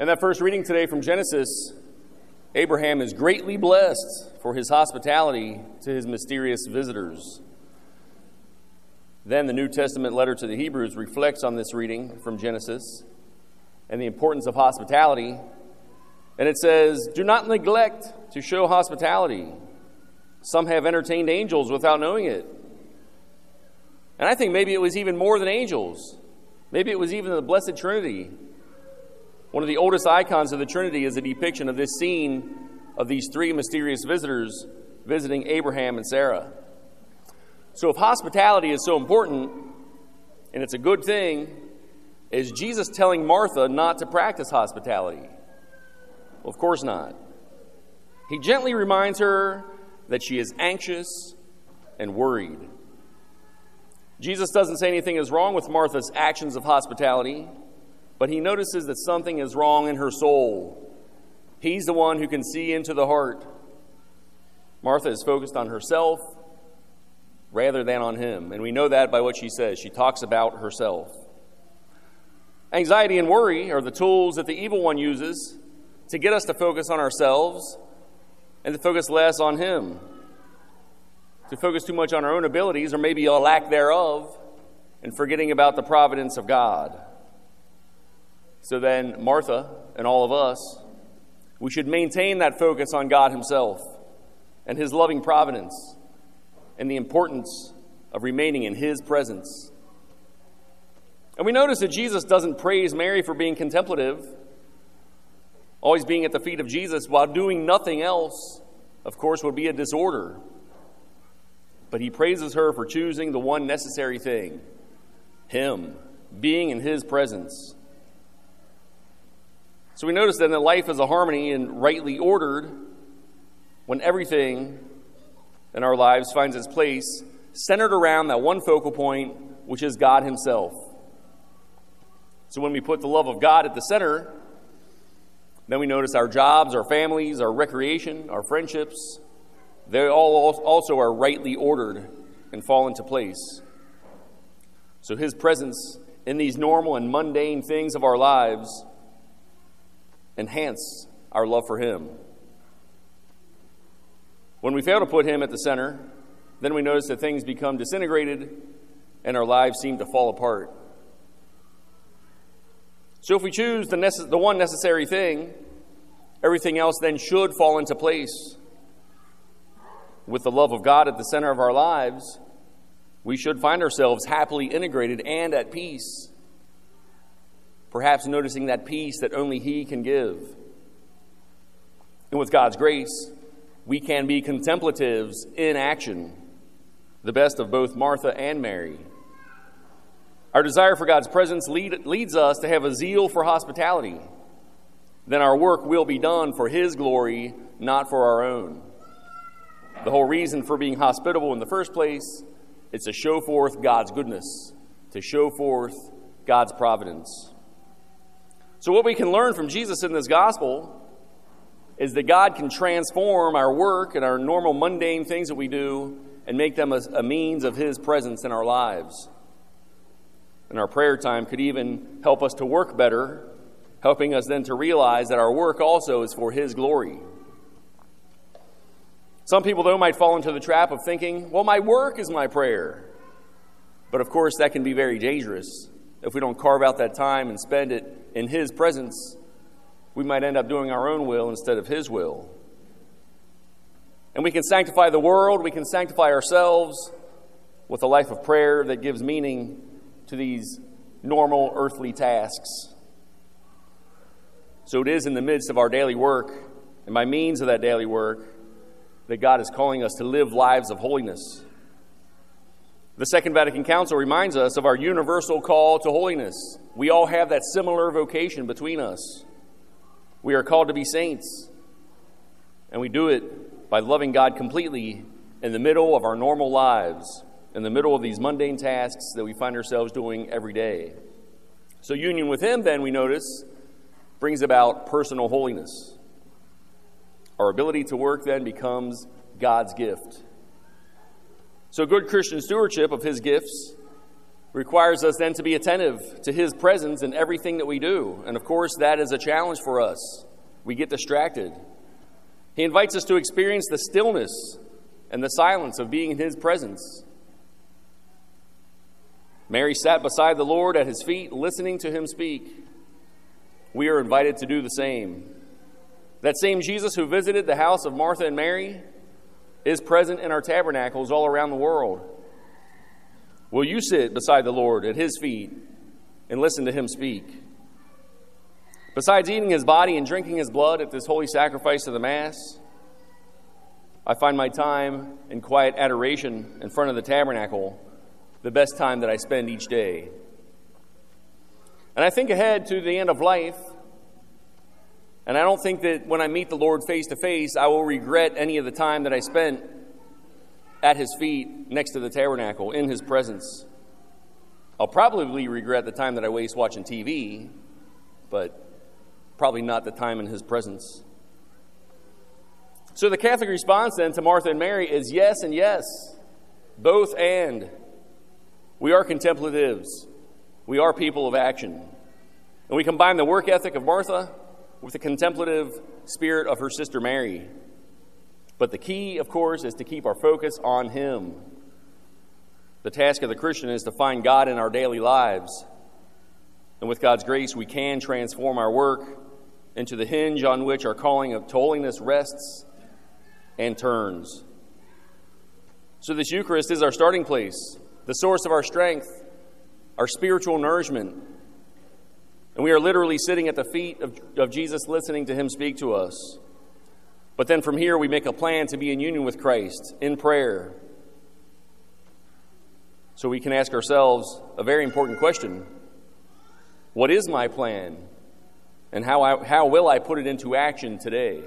And that first reading today from Genesis, Abraham is greatly blessed for his hospitality to his mysterious visitors. Then the New Testament letter to the Hebrews reflects on this reading from Genesis and the importance of hospitality. And it says, "Do not neglect to show hospitality. Some have entertained angels without knowing it." And I think maybe it was even more than angels. Maybe it was even the Blessed Trinity. One of the oldest icons of the Trinity is a depiction of this scene of these three mysterious visitors visiting Abraham and Sarah. So if hospitality is so important, and it's a good thing, is Jesus telling Martha not to practice hospitality? Well, of course not. He gently reminds her that she is anxious and worried. Jesus doesn't say anything is wrong with Martha's actions of hospitality, but he notices that something is wrong in her soul. He's the one who can see into the heart. Martha is focused on herself rather than on him. And we know that by what she says. She talks about herself. Anxiety and worry are the tools that the evil one uses to get us to focus on ourselves and to focus less on him. To focus too much on our own abilities, or maybe a lack thereof, and forgetting about the providence of God. So then, Martha and all of us, we should maintain that focus on God himself and his loving providence and the importance of remaining in his presence. And we notice that Jesus doesn't praise Mary for being contemplative, always being at the feet of Jesus while doing nothing else, of course, would be a disorder. But he praises her for choosing the one necessary thing, him, being in his presence. So we notice then that life is a harmony and rightly ordered when everything in our lives finds its place centered around that one focal point, which is God himself. So when we put the love of God at the center, then we notice our jobs, our families, our recreation, our friendships, they all also are rightly ordered and fall into place. So his presence in these normal and mundane things of our lives enhance our love for him. When we fail to put him at the center, then we notice that things become disintegrated and our lives seem to fall apart. So if we choose the one necessary thing, everything else then should fall into place. With the love of God at the center of our lives, we should find ourselves happily integrated and at peace, perhaps noticing that peace that only he can give. And with God's grace, we can be contemplatives in action, the best of both Martha and Mary. Our desire for God's presence leads us to have a zeal for hospitality. Then our work will be done for his glory, not for our own. The whole reason for being hospitable in the first place is to show forth God's goodness, to show forth God's providence. So what we can learn from Jesus in this gospel is that God can transform our work and our normal mundane things that we do and make them a means of his presence in our lives. And our prayer time could even help us to work better, helping us then to realize that our work also is for his glory. Some people, though, might fall into the trap of thinking, well, my work is my prayer. But, of course, that can be very dangerous. If we don't carve out that time and spend it in his presence, we might end up doing our own will instead of his will. And we can sanctify the world, we can sanctify ourselves with a life of prayer that gives meaning to these normal earthly tasks. So it is in the midst of our daily work, and by means of that daily work, that God is calling us to live lives of holiness. The Second Vatican Council reminds us of our universal call to holiness. We all have that similar vocation between us. We are called to be saints, and we do it by loving God completely in the middle of our normal lives, in the middle of these mundane tasks that we find ourselves doing every day. So union with him, then, we notice, brings about personal holiness. Our ability to work then becomes God's gift. So good Christian stewardship of his gifts requires us then to be attentive to His presence in everything that we do. And of course, that is a challenge for us. We get distracted. He invites us to experience the stillness and the silence of being in His presence. Mary sat beside the Lord at His feet, listening to Him speak. We are invited to do the same. That same Jesus who visited the house of Martha and Mary is present in our tabernacles all around the world. Will you sit beside the Lord at His feet and listen to Him speak? Besides eating His body and drinking His blood at this holy sacrifice of the Mass, I find my time in quiet adoration in front of the tabernacle the best time that I spend each day. And I think ahead to the end of life, and I don't think that when I meet the Lord face to face, I will regret any of the time that I spent at His feet, next to the tabernacle, in His presence. I'll probably regret the time that I waste watching TV, but probably not the time in His presence. So the Catholic response then to Martha and Mary is yes and yes, both and. We are contemplatives. We are people of action. And we combine the work ethic of Martha with the contemplative spirit of her sister Mary. But the key, of course, is to keep our focus on Him. The task of the Christian is to find God in our daily lives. And with God's grace, we can transform our work into the hinge on which our calling of holiness rests and turns. So this Eucharist is our starting place, the source of our strength, our spiritual nourishment. And we are literally sitting at the feet of Jesus, listening to Him speak to us. But then from here, we make a plan to be in union with Christ in prayer. So we can ask ourselves a very important question. What is my plan? And how will I put it into action today?